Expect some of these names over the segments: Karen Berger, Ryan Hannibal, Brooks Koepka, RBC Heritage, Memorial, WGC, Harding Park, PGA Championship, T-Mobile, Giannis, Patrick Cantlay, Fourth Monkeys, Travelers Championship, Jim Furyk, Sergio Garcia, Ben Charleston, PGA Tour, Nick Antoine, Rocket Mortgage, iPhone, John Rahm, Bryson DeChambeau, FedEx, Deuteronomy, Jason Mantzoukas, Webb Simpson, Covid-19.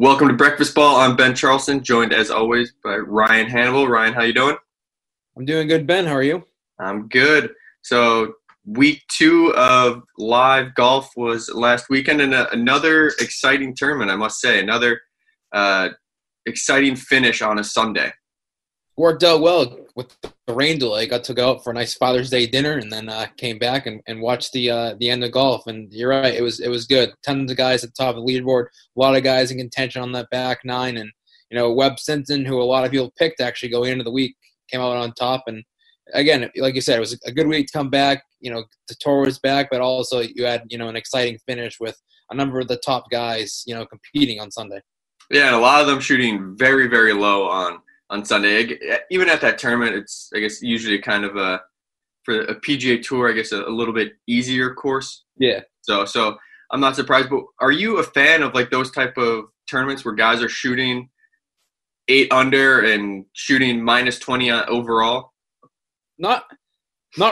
Welcome to Breakfast Ball. I'm Ben Charleston, joined as always by Ryan Hannibal. Ryan, how you doing? I'm doing good, Ben. How are you? I'm good. So week 2 of live golf was last weekend, and another exciting tournament, I must say. Another exciting finish on a Sunday. Worked out well with the rain delay. Got to go out for a nice Father's Day dinner, and then came back and watched the end of golf. And you're right, it was good. Tons of guys at the top of the leaderboard. A lot of guys in contention on that back nine. And you know, Webb Simpson, who a lot of people picked actually going into the week, came out on top. And again, like you said, it was a good week to come back. You know, the tour was back, but also you had, you know, an exciting finish with a number of the top guys, you know, competing on Sunday. Yeah, and a lot of them shooting very, very low on Sunday. Even at that tournament, it's, I guess, usually kind of a, for a PGA Tour, I guess, a little bit easier course. Yeah. So I'm not surprised. But are you a fan of, like, those type of tournaments where guys are shooting 8 under and shooting minus 20 overall? Not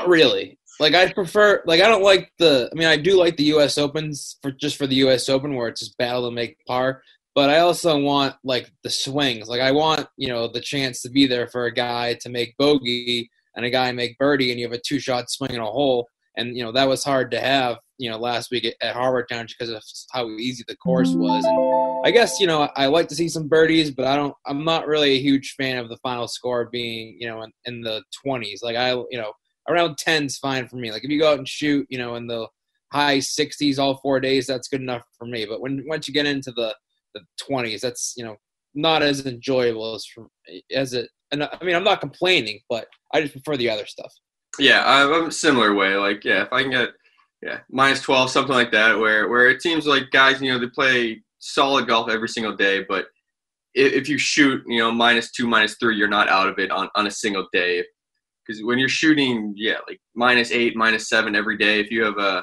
really. Like, I prefer, like, I don't like the, I mean, I do like the US Opens for the US Open where it's just battle to make par. But I also want, like, the swings. Like, I want, you know, the chance to be there for a guy to make bogey and a guy make birdie, and you have a 2-shot swing and a hole. And, you know, that was hard to have, you know, last week at Harbortown because of how easy the course was. And I guess, you know, I like to see some birdies, but I'm not really a huge fan of the final score being, you know, in the 20s. Like, I, you know, around 10's fine for me. Like, if you go out and shoot, you know, in the high 60s all 4 days, that's good enough for me. But once you get into the 20s, that's, you know, not as enjoyable as it. And I mean, I'm not complaining, but I just prefer the other stuff. Yeah, I'm a similar way. Like, yeah, if I can get minus 12, something like that, where it seems like guys, you know, they play solid golf every single day, but if you shoot, you know, minus 2, minus 3, you're not out of it on a single day. Because when you're shooting, like minus 8, minus 7 every day, if you have an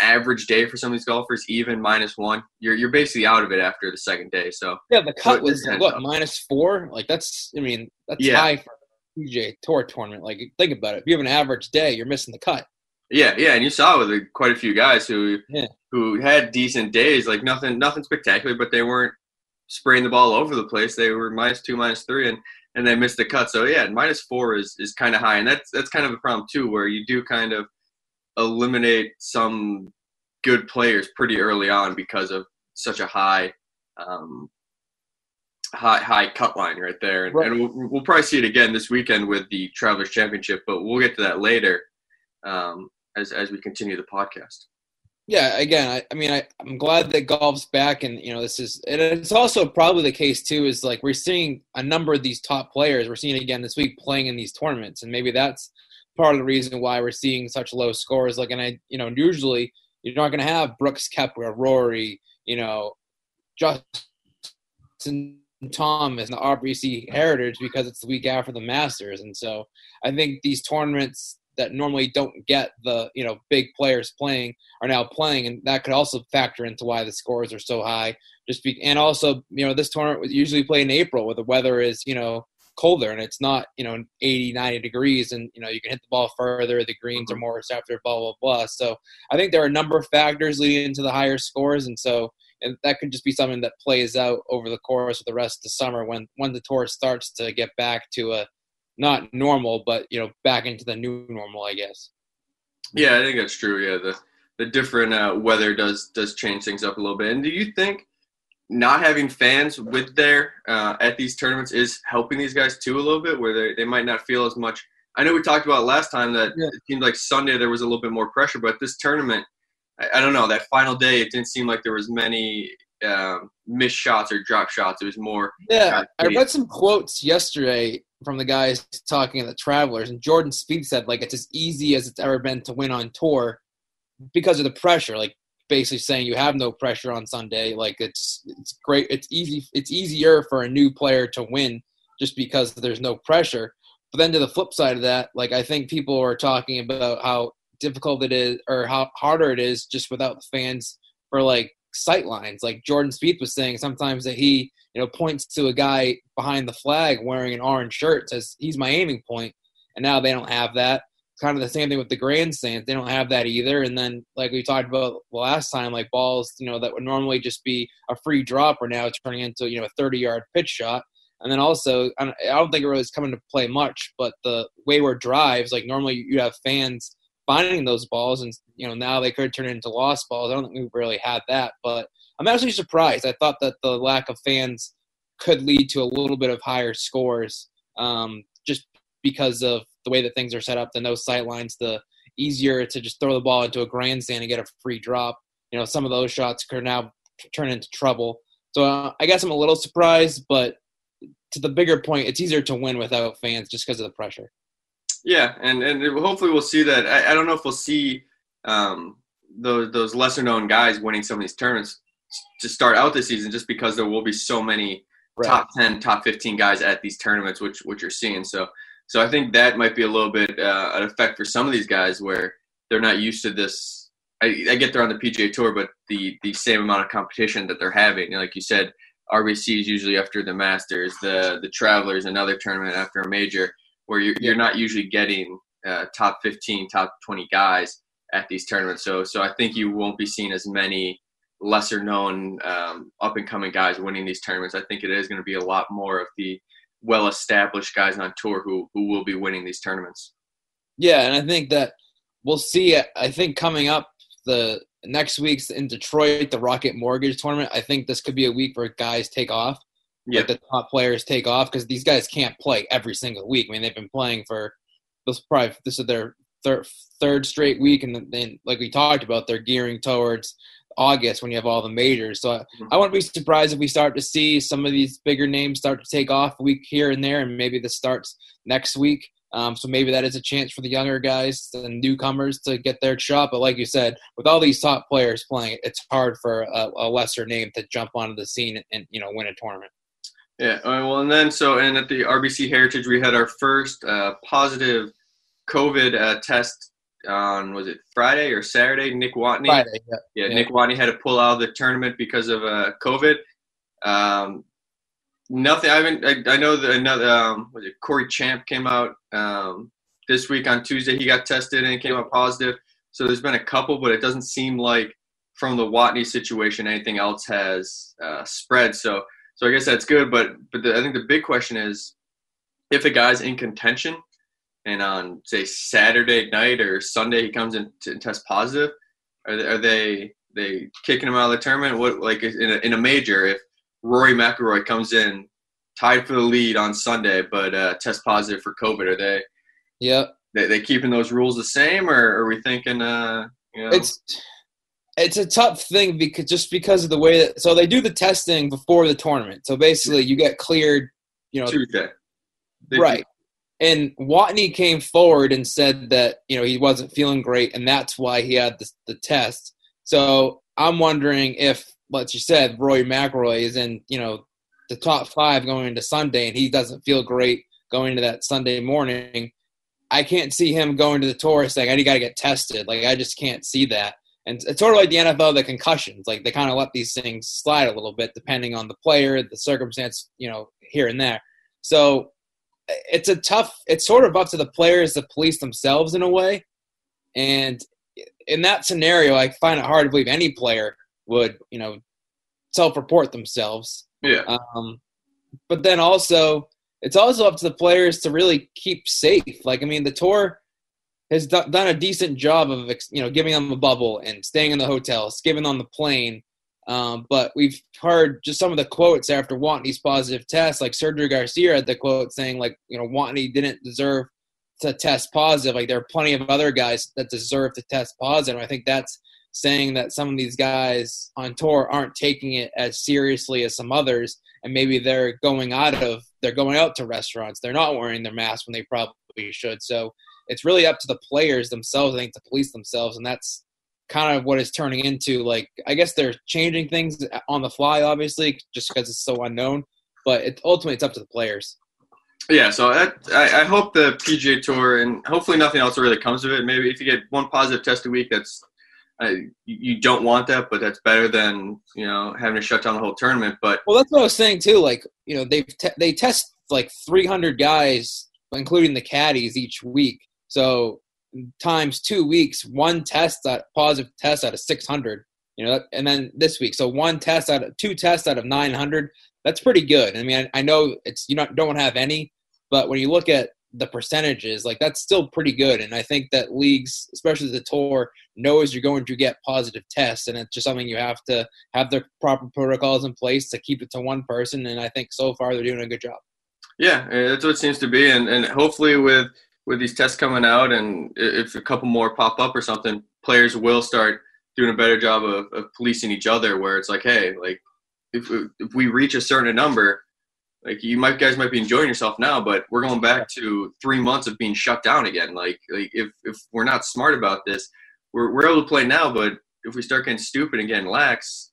average day for some of these golfers, even minus 1, you're basically out of it after the second day. So yeah, the cut was what, minus 4? Like, that's, I mean, that's high for a PGA Tour tournament. Like, think about it. If you have an average day, you're missing the cut. Yeah, and you saw with quite a few guys who had decent days, like nothing spectacular, but they weren't spraying the ball all over the place. They were minus 2, minus 3, and they missed the cut. So yeah, minus 4 is kind of high, and that's kind of a problem too, where you do kind of eliminate some good players pretty early on because of such a high cut line right there. And, right. And we'll probably see it again this weekend with the Travelers Championship, but we'll get to that later as we continue the podcast. Yeah, again, I'm glad that golf's back, and you know, this is, and it's also probably the case too, is like we're seeing a number of these top players we're seeing again this week playing in these tournaments, and maybe that's part of the reason why we're seeing such low scores. Like, and I, you know, usually you're not going to have Brooks Koepka, Rory, you know, Justin Thomas and the RBC Heritage, because it's the week after the Masters, and so I think these tournaments that normally don't get the, you know, big players playing are now playing, and that could also factor into why the scores are so high. And also, you know, this tournament was usually played in April, where the weather is, you know, colder, and it's not, you know, 80, 90 degrees, and you know, you can hit the ball further, the greens are more receptive, blah, blah, blah. So I think there are a number of factors leading into the higher scores, and that could just be something that plays out over the course of the rest of the summer when the tour starts to get back to a not normal, but you know, back into the new normal, I guess. Yeah, I think that's true. Yeah, the different weather does change things up a little bit. And do you think not having fans with there at these tournaments is helping these guys too a little bit, where they might not feel as much. I know we talked about last time that it seemed like Sunday there was a little bit more pressure, but this tournament, I don't know, that final day, it didn't seem like there was many missed shots or drop shots. It was more. Yeah, I read some quotes yesterday from the guys talking at the Travelers, and Jordan Spieth said, like, it's as easy as it's ever been to win on tour because of the pressure, like basically saying you have no pressure on Sunday. Like it's great. It's easy. It's easier for a new player to win just because there's no pressure. But then to the flip side of that, like I think people are talking about how difficult it is or how harder it is just without the fans for like sight lines. Like Jordan Spieth was saying sometimes that he, you know, points to a guy behind the flag wearing an orange shirt, says he's my aiming point. And now they don't have that. Kind of the same thing with the grandstands. They don't have that either. And then, like we talked about last time, like balls, you know, that would normally just be a free drop are now turning into, you know, a 30-yard pitch shot. And then also, I don't think it really is coming to play much, but the wayward drives, like normally you have fans finding those balls, and, you know, now they could turn into lost balls. I don't think we've really had that, but I'm actually surprised. I thought that the lack of fans could lead to a little bit of higher scores just because of the way that things are set up, the no sight lines, the easier to just throw the ball into a grandstand and get a free drop. You know, some of those shots could now turn into trouble. So I guess I'm a little surprised, but to the bigger point, it's easier to win without fans just because of the pressure. Yeah, and hopefully we'll see that. I don't know if we'll see those lesser-known guys winning some of these tournaments to start out this season just because there will be so many top 10, top 15 guys at these tournaments, which you're seeing. So I think that might be a little bit an effect for some of these guys where they're not used to this. I get they're on the PGA Tour, but the same amount of competition that they're having. And like you said, RBC is usually after the Masters, the Travelers, another tournament after a major, where you're not usually getting top 15, top 20 guys at these tournaments. So I think you won't be seeing as many lesser-known up-and-coming guys winning these tournaments. I think it is going to be a lot more of the well-established guys on tour who will be winning these tournaments. Yeah, and I think that we'll see. I think coming up the next week's in Detroit, the Rocket Mortgage tournament, I think this could be a week where guys take off, like the top players take off, because these guys can't play every single week. I mean, they've been playing for this is their third straight week, and then like we talked about, they're gearing towards August when you have all the majors. So I wouldn't be surprised if we start to see some of these bigger names start to take off a week here and there, and maybe this starts next week. So maybe that is a chance for the younger guys and newcomers to get their shot. But like you said, with all these top players playing, it's hard for a lesser name to jump onto the scene and, you know, win a tournament. Yeah. Well, and then and at the RBC Heritage, we had our first positive COVID test on, was it Friday or Saturday? Nick Watney. Friday, yeah. Nick Watney had to pull out of the tournament because of COVID. Nothing. I know that another was it Corey Champ came out this week on Tuesday. He got tested and came out positive. So there's been a couple, but it doesn't seem like from the Watney situation anything else has spread. So I guess that's good. But I think the big question is if a guy's in contention, and on, say, Saturday night or Sunday he comes in to test positive, are they kicking him out of the tournament? What, like in a major, if Rory McIlroy comes in tied for the lead on Sunday but test positive for COVID, are they? Yeah. They keeping those rules the same, or are we thinking? You know? It's a tough thing because of the way that. So they do the testing before the tournament. So basically, you get cleared. You know, Tuesday. Right. And Watney came forward and said that, you know, he wasn't feeling great, and that's why he had the test. So I'm wondering if, like you said, Rory McIlroy is in, you know, the top five going into Sunday, and he doesn't feel great going into that Sunday morning. I can't see him going to the tour saying, I got to get tested. Like, I just can't see that. And it's sort of like the NFL, the concussions. Like, they kind of let these things slide a little bit depending on the player, the circumstance, you know, here and there. So it's sort of up to the players to police themselves in a way. And in that scenario, I find it hard to believe any player would, you know, self-report themselves. Yeah. But then also, it's also up to the players to really keep safe. Like, I mean, the tour has done a decent job of, you know, giving them a bubble and staying in the hotels, skipping on the plane. But we've heard just some of the quotes after Watney's positive test, like Sergio Garcia had the quote saying, like, you know, Watney didn't deserve to test positive. Like, there are plenty of other guys that deserve to test positive. I think that's saying that some of these guys on tour aren't taking it as seriously as some others, and maybe they're going out to restaurants. They're not wearing their masks when they probably should. So it's really up to the players themselves, I think, to police themselves, and that's kind of what it's turning into. Like, I guess they're changing things on the fly, obviously, just because it's so unknown, but ultimately it's up to the players. Yeah, so I hope the PGA Tour, and hopefully nothing else really comes of it. Maybe if you get one positive test a week, you don't want that, but that's better than, you know, having to shut down the whole tournament. But well, that's what I was saying too. Like, you know, they test like 300 guys, including the caddies, each week. So times 2 weeks, positive test out of 600, you know, and then this week, so two tests out of 900. That's pretty good. I mean, I know you don't have any, but when you look at the percentages, like, that's still pretty good. And I think that leagues, especially the tour, knows you're going to get positive tests, and it's just something you have to have the proper protocols in place to keep it to one person. And I think so far they're doing a good job. Yeah, that's what it seems to be. And hopefully with these tests coming out, and if a couple more pop up or something, players will start doing a better job of policing each other, where it's like, hey, like, if we reach a certain number, like, you guys might be enjoying yourself now, but we're going back to 3 months of being shut down again. Like if we're not smart about this, we're able to play now, but if we start getting stupid and getting lax,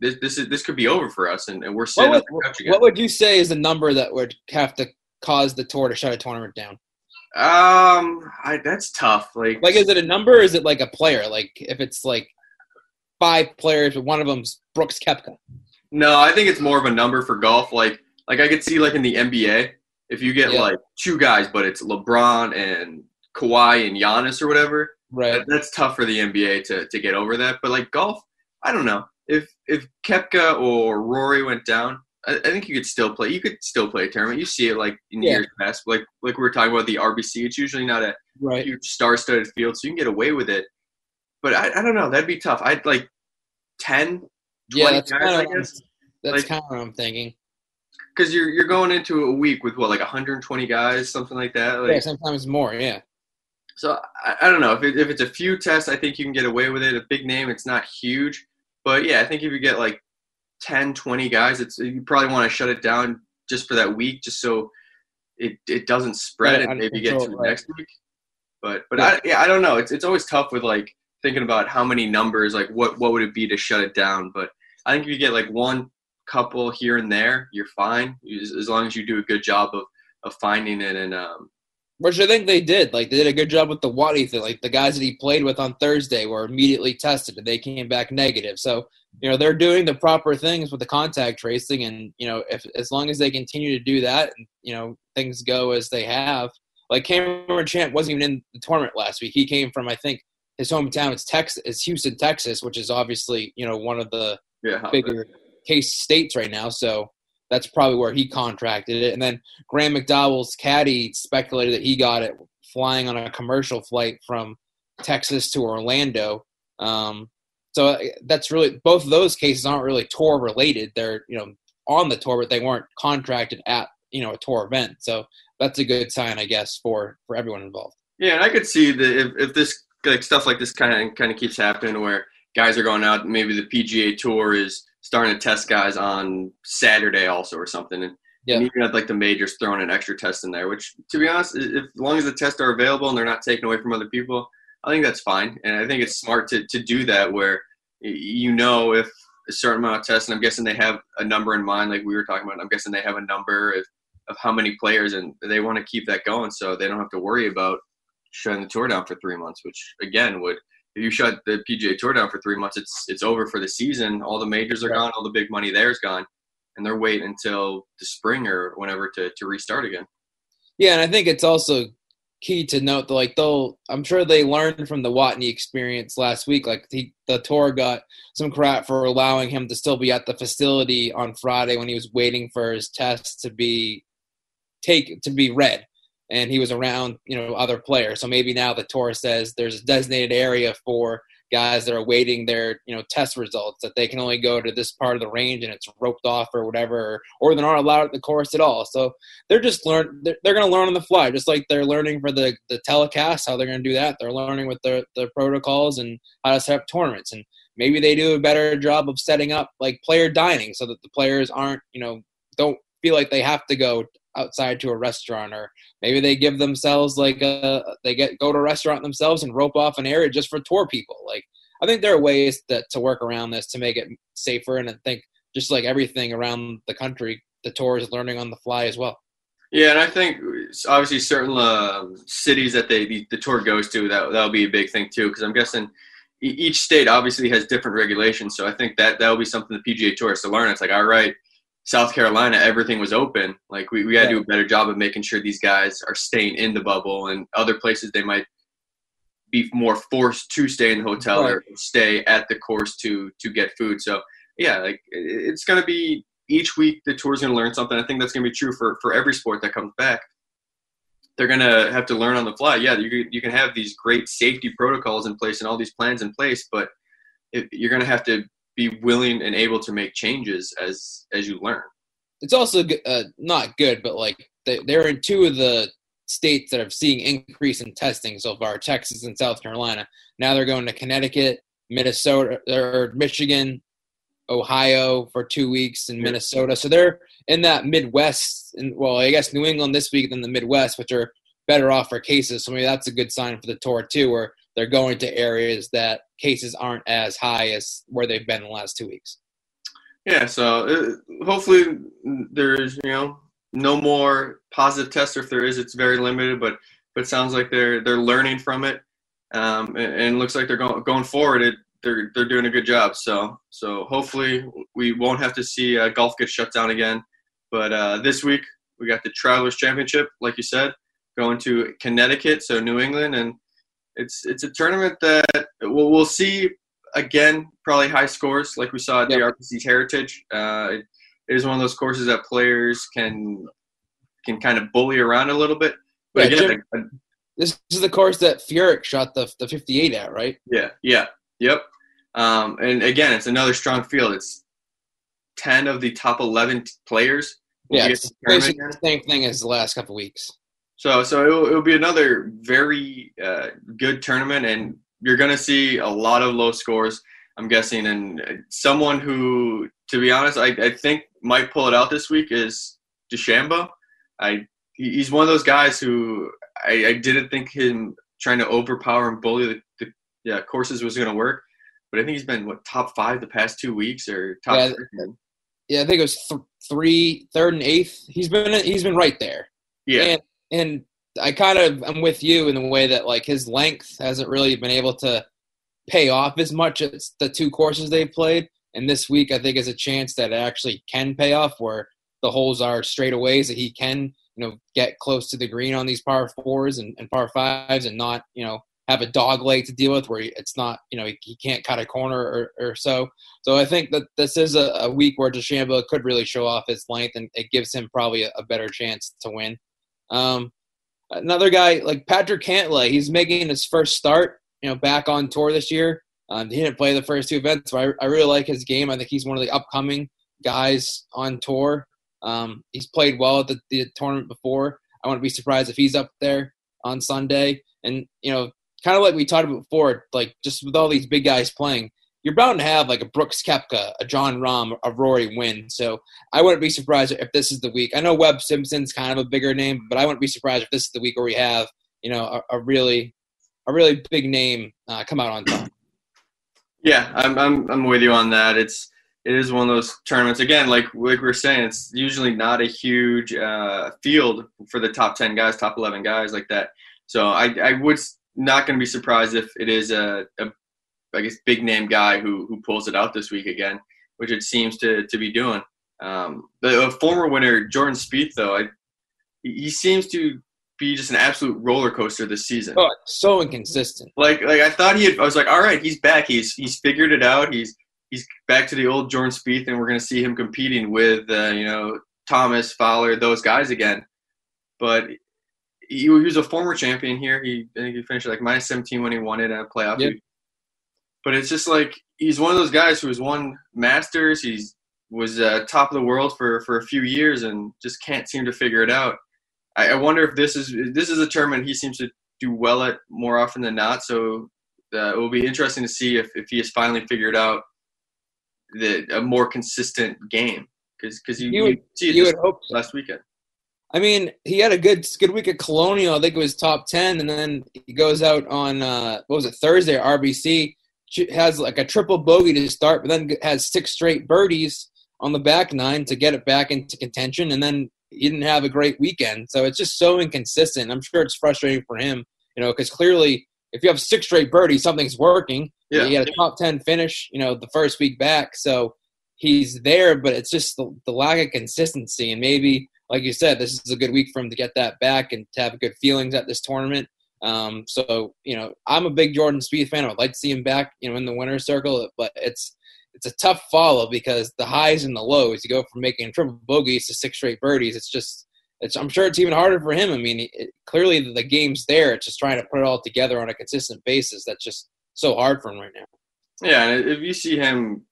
this could be over for us, and we're sitting on the couch again. What would you say is the number that would have to cause the tour to shut a tournament down? That's tough. Like is it a number, or is it like a player? Like, if it's like 5 players, but one of them's Brooks Koepka. No, I think it's more of a number for golf. Like I could see, like, in the NBA, if you get like 2 guys, but it's LeBron and Kawhi and Giannis or whatever. Right. That's tough for the NBA to get over that. But like golf, I don't know. If Koepka or Rory went down, I think you could still play. You could still play a tournament. You see it like in years past. Like we were talking about the RBC. It's usually not a huge star-studded field, so you can get away with it. But I don't know. That'd be tough. I'd like 10, 20 guys, I guess. That's kind of what I'm thinking. Because you're going into a week with, what, like 120 guys, something like that? Like, yeah, sometimes more, yeah. So, I don't know. If it's a few tests, I think you can get away with it. A big name, it's not huge. But, yeah, I think if you get, like, 10, 20 guys, you probably want to shut it down just for that week, just so it doesn't spread and maybe get to next week. But I don't know. It's always tough with, like, thinking about how many numbers, like, what would it be to shut it down. But I think if you get, like, one couple here and there, you're fine, as long as you do a good job of finding it. And which I think they did. Like, they did a good job with the Watney thing. Like, the guys that he played with on Thursday were immediately tested, and they came back negative. So, you know, they're doing the proper things with the contact tracing, and, you know, if as long as they continue to do that, and, you know, things go as they have. Like, Corey Champ wasn't even in the tournament last week. He came from, I think, his hometown is Houston, Texas, which is obviously, you know, one of the bigger case states right now, so that's probably where he contracted it. And then Graham McDowell's caddy speculated that he got it flying on a commercial flight from Texas to Orlando. So that's really, both of those cases aren't really tour related. They're, you know, on the tour, but they weren't contracted at, you know, a tour event. So that's a good sign, I guess, for everyone involved. Yeah, and I could see that if this, like, stuff like this kind of keeps happening, where guys are going out, maybe the PGA Tour is starting to test guys on Saturday also or something. And even at, like, the majors, throwing an extra test in there, which, to be honest, as long as the tests are available and they're not taken away from other people, I think that's fine. And I think it's smart to do that, where, you know, if a certain amount of tests, and I'm guessing they have a number in mind, like we were talking about, I'm guessing they have a number of how many players, and they want to keep that going so they don't have to worry about shutting the tour down for 3 months, which, again, would – if you shut the PGA Tour down for 3 months, it's over for the season. All the majors are gone. All the big money there is gone. And they're waiting until the spring or whenever to restart again. Yeah, and I think it's also key to note that, like, I'm sure they learned from the Watney experience last week. Like, the tour got some crap for allowing him to still be at the facility on Friday when he was waiting for his test to be read. And he was around, you know, other players. So maybe now the tour says there's a designated area for guys that are waiting their, test results, that they can only go to this part of the range and it's roped off or whatever, or they're not allowed at the course at all. So they're just they're going to learn on the fly, just like they're learning for the telecast, how they're going to do that. They're learning with the protocols and how to set up tournaments. And maybe they do a better job of setting up like player dining so that the players aren't, don't feel like they have to go outside to a restaurant, or maybe they give themselves go to a restaurant themselves and rope off an area just for tour people. Like, I think there are ways to work around this to make it safer. And I think just like everything around the country, the tour is learning on the fly as well. Yeah. And I think obviously certain cities that the tour goes to, that'll be a big thing too. Cause I'm guessing each state obviously has different regulations. So I think that'll be something the PGA Tour has to learn. It's like, all right, South Carolina, everything was open. Like we got to do a better job of making sure these guys are staying in the bubble, and other places they might be more forced to stay in the hotel or stay at the course to get food. So yeah, like it's going to be each week the tour's going to learn something. I think that's going to be true for every sport that comes back. They're going to have to learn on the fly. Yeah. You can have these great safety protocols in place and all these plans in place, but you're going to have to be willing and able to make changes as you learn. It's also not good, but like they're in two of the states that have seen increase in testing so far, Texas and South Carolina. Now they're going to Connecticut, Minnesota, or Michigan, Ohio for 2 weeks, and Minnesota. So they're in that Midwest, and well, I guess New England this week than the Midwest, which are better off for cases. So maybe that's a good sign for the tour too, where they're going to areas that cases aren't as high as where they've been in the last 2 weeks. Yeah, so hopefully there's, no more positive tests. Or if there is, it's very limited, but sounds like they're learning from it. And looks like they're going forward. They're doing a good job. So hopefully we won't have to see golf get shut down again. But this week we got the Travelers Championship, like you said, going to Connecticut, so New England, and it's a tournament that we'll see again, probably high scores like we saw at the RBC Heritage. It is one of those courses that players can kind of bully around a little bit. But again, this is the course that Furyk shot the 58 at, right? Yeah. Yep. And again, it's another strong field. It's 10 of the top 11 players. Yeah, it's basically the same thing as the last couple of weeks. So it'll be another very good tournament, and you're going to see a lot of low scores, I'm guessing. And someone who, to be honest, I think might pull it out this week is DeChambeau. He's one of those guys who I didn't think him trying to overpower and bully the courses was going to work. But I think he's been, top five the past 2 weeks, or top three? Yeah, I think it was three, third and eighth. He's been right there. Yeah. And I kind of am with you in the way that, like, his length hasn't really been able to pay off as much as the two courses they've played. And this week, I think, is a chance that it actually can pay off, where the holes are straightaways that he can, get close to the green on these par fours and par fives, and not, have a dog leg to deal with where it's not, he can't cut a corner or so. So I think that this is a week where DeChambeau could really show off his length, and it gives him probably a better chance to win. Another guy like Patrick Cantlay, he's making his first start, back on tour this year. He didn't play the first two events, but I really like his game. I think he's one of the upcoming guys on tour. He's played well at the tournament before. I wouldn't be surprised if he's up there on Sunday. And, kind of like we talked about before, like just with all these big guys playing, you're bound to have like a Brooks Koepka, a John Rahm, a Rory win. So I wouldn't be surprised if this is the week. I know Webb Simpson's kind of a bigger name, but I wouldn't be surprised if this is the week where we have, a really big name come out on top. Yeah, I'm with you on that. It is one of those tournaments. Again, like we're saying, it's usually not a huge field for the top 10 guys, top 11 guys like that. So I would not going to be surprised if it is a big name guy who pulls it out this week again, which it seems to be doing. The former winner Jordan Spieth, though, he seems to be just an absolute roller coaster this season. Oh, so inconsistent. Like I thought I was like, all right, he's back. He's figured it out. He's back to the old Jordan Spieth, and we're going to see him competing with Thomas, Fowler, those guys again. But he was a former champion here. I think he finished like -17 when he won it at a playoff. Yep. But it's just like he's one of those guys who's won Masters. He was top of the world for a few years and just can't seem to figure it out. I wonder if this is a tournament he seems to do well at more often than not. So it will be interesting to see if he has finally figured out a more consistent game. Because you see it last weekend. I mean, he had a good week at Colonial. I think it was top 10, and then he goes out on Thursday at RBC, has like a triple bogey to start, but then has six straight birdies on the back nine to get it back into contention, and then he didn't have a great weekend. So it's just so inconsistent. I'm sure it's frustrating for him, because clearly if you have six straight birdies, something's working. Yeah. He had a top 10 finish, the first week back, so he's there, but it's just the lack of consistency, and maybe – like you said, this is a good week for him to get that back and to have good feelings at this tournament. I'm a big Jordan Spieth fan. I would like to see him back, in the winner's circle. But it's a tough follow because the highs and the lows. You go from making triple bogeys to six straight birdies. I'm sure it's even harder for him. I mean, clearly the game's there. It's just trying to put it all together on a consistent basis. That's just so hard for him right now. Yeah, and if you see him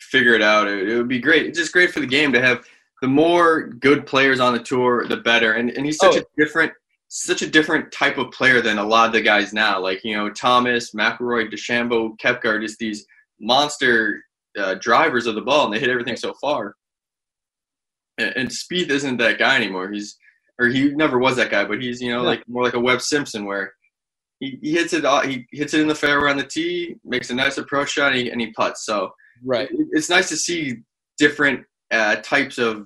figure it out, it would be great. It's just great for the game to have – the more good players on the tour, the better. And he's such a different type of player than a lot of the guys now. Like, Thomas, McIlroy, DeChambeau, Koepka are just these monster drivers of the ball, and they hit everything so far. And Spieth isn't that guy anymore. He never was that guy, but he's, more like a Webb Simpson where he hits it all, he hits it in the fairway on the tee, makes a nice approach shot, and he putts. So right. It's nice to see different types of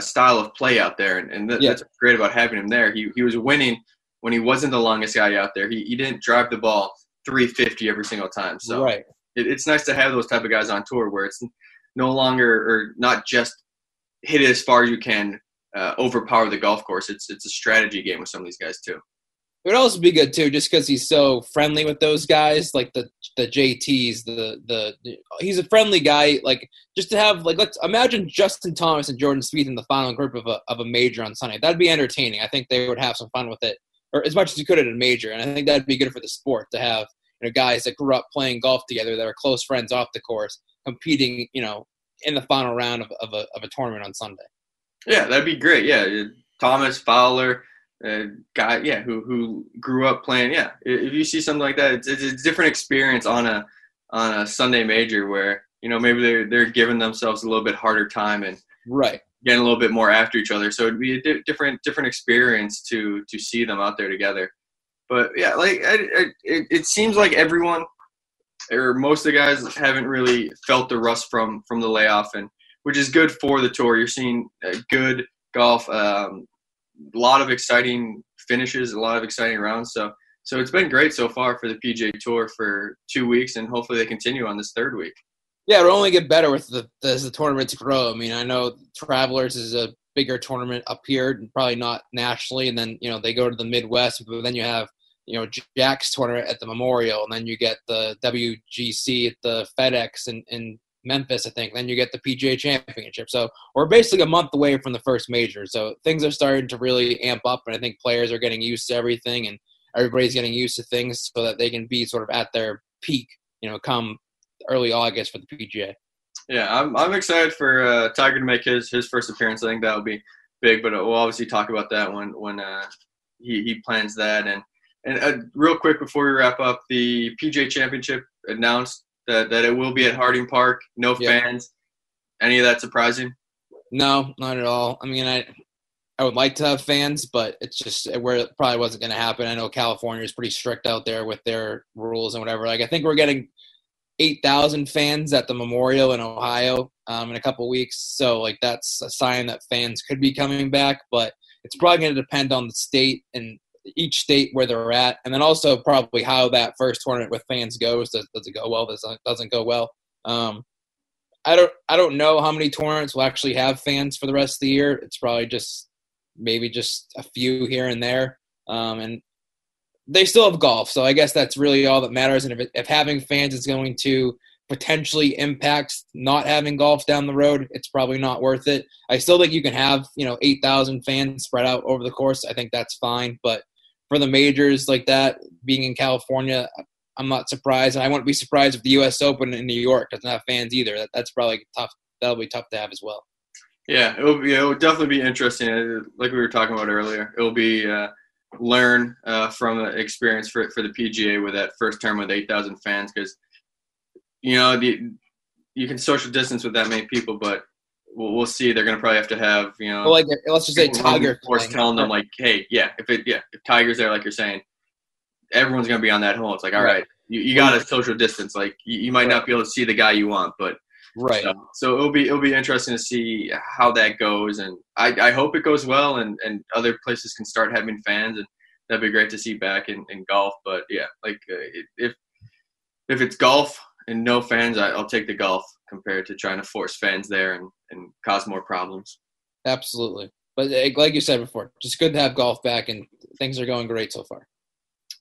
style of play out there, and that's what's great about having him there. He was winning when he wasn't the longest guy out there. He didn't drive the ball 350 every single time. So right. It's nice to have those type of guys on tour where it's no longer or not just hit it as far as you can, overpower the golf course. It's a strategy game with some of these guys too. It would also be good too, just because he's so friendly with those guys, like the JTs. He's a friendly guy. Like just to have let's imagine Justin Thomas and Jordan Spieth in the final group of a major on Sunday. That'd be entertaining. I think they would have some fun with it, or as much as you could at a major. And I think that'd be good for the sport to have guys that grew up playing golf together that are close friends off the course competing in the final round of a tournament on Sunday. Yeah, that'd be great. Yeah, Thomas, Fowler. Guy, yeah, who grew up playing. Yeah, if you see something like that, it's a different experience on a Sunday major where maybe they're giving themselves a little bit harder time and right getting a little bit more after each other. So it'd be a different experience to see them out there together. But yeah, like it seems like everyone or most of the guys haven't really felt the rust from the layoff, and which is good for the tour. You're seeing good golf. A lot of exciting finishes, a lot of exciting rounds. So it's been great so far for the PGA Tour for 2 weeks, and hopefully they continue on this third week. Yeah, it'll only get better with as the tournaments grow. I mean, I know Travelers is a bigger tournament up here, and probably not nationally, and then, they go to the Midwest, but then you have, Jack's tournament at the Memorial, and then you get the WGC at the FedEx and Memphis, I think. Then you get the PGA Championship. So we're basically a month away from the first major. So things are starting to really amp up, and I think players are getting used to everything, and everybody's getting used to things so that they can be sort of at their peak, come early August for the PGA. Yeah, I'm excited for Tiger to make his first appearance. I think that'll be big, but we'll obviously talk about that when he plans that. And real quick before we wrap up, the PGA Championship announced that it will be at Harding Park, no fans. Any of that surprising? No, not at all. I mean, I would like to have fans, but it's just where it probably wasn't going to happen. I know California is pretty strict out there with their rules and whatever. Like I think we're getting 8,000 fans at the Memorial in Ohio in a couple weeks, so like that's a sign that fans could be coming back. But it's probably going to depend on the state and each state where they're at, and then also probably how that first tournament with fans goes. Does it go well? Does it doesn't go well? I don't know how many tournaments will actually have fans for the rest of the year. It's probably just a few here and there, and they still have golf, so I guess that's really all that matters. And if having fans is going to potentially impact not having golf down the road, it's probably not worth it. I still think you can have 8,000 fans spread out over the course. I think that's fine, but for the majors like that, being in California, I'm not surprised, and I wouldn't be surprised if the US Open in New York doesn't have fans either. That's probably tough. That'll be tough to have as well. Yeah, it will definitely be interesting. Like we were talking about earlier, it will be learn from the experience for the PGA with that first term with 8,000 fans, because you can social distance with that many people, but we'll see. They're going to probably have to have let's just say Tiger telling them like, hey, if Tiger's there, like you're saying, everyone's going to be on that hole. It's like, all right, you got to social distance. Like you might not be able to see the guy you want, but. Right. So it'll be interesting to see how that goes, and I hope it goes well, and other places can start having fans, and that'd be great to see back in golf. But yeah, like if it's golf and no fans, I'll take the golf compared to trying to force fans there and cause more problems. Absolutely. But like you said before, just good to have golf back, and things are going great so far.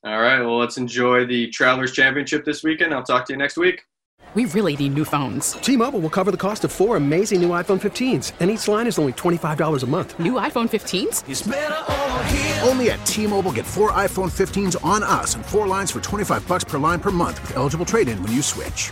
All right. Well, let's enjoy the Travelers Championship this weekend. I'll talk to you next week. We really need new phones. T-Mobile will cover the cost of four amazing new iPhone 15s, and each line is only $25 a month. New iPhone 15s? It's better over here. Only at T-Mobile, get four iPhone 15s on us and four lines for $25 per line per month with eligible trade-in when you switch.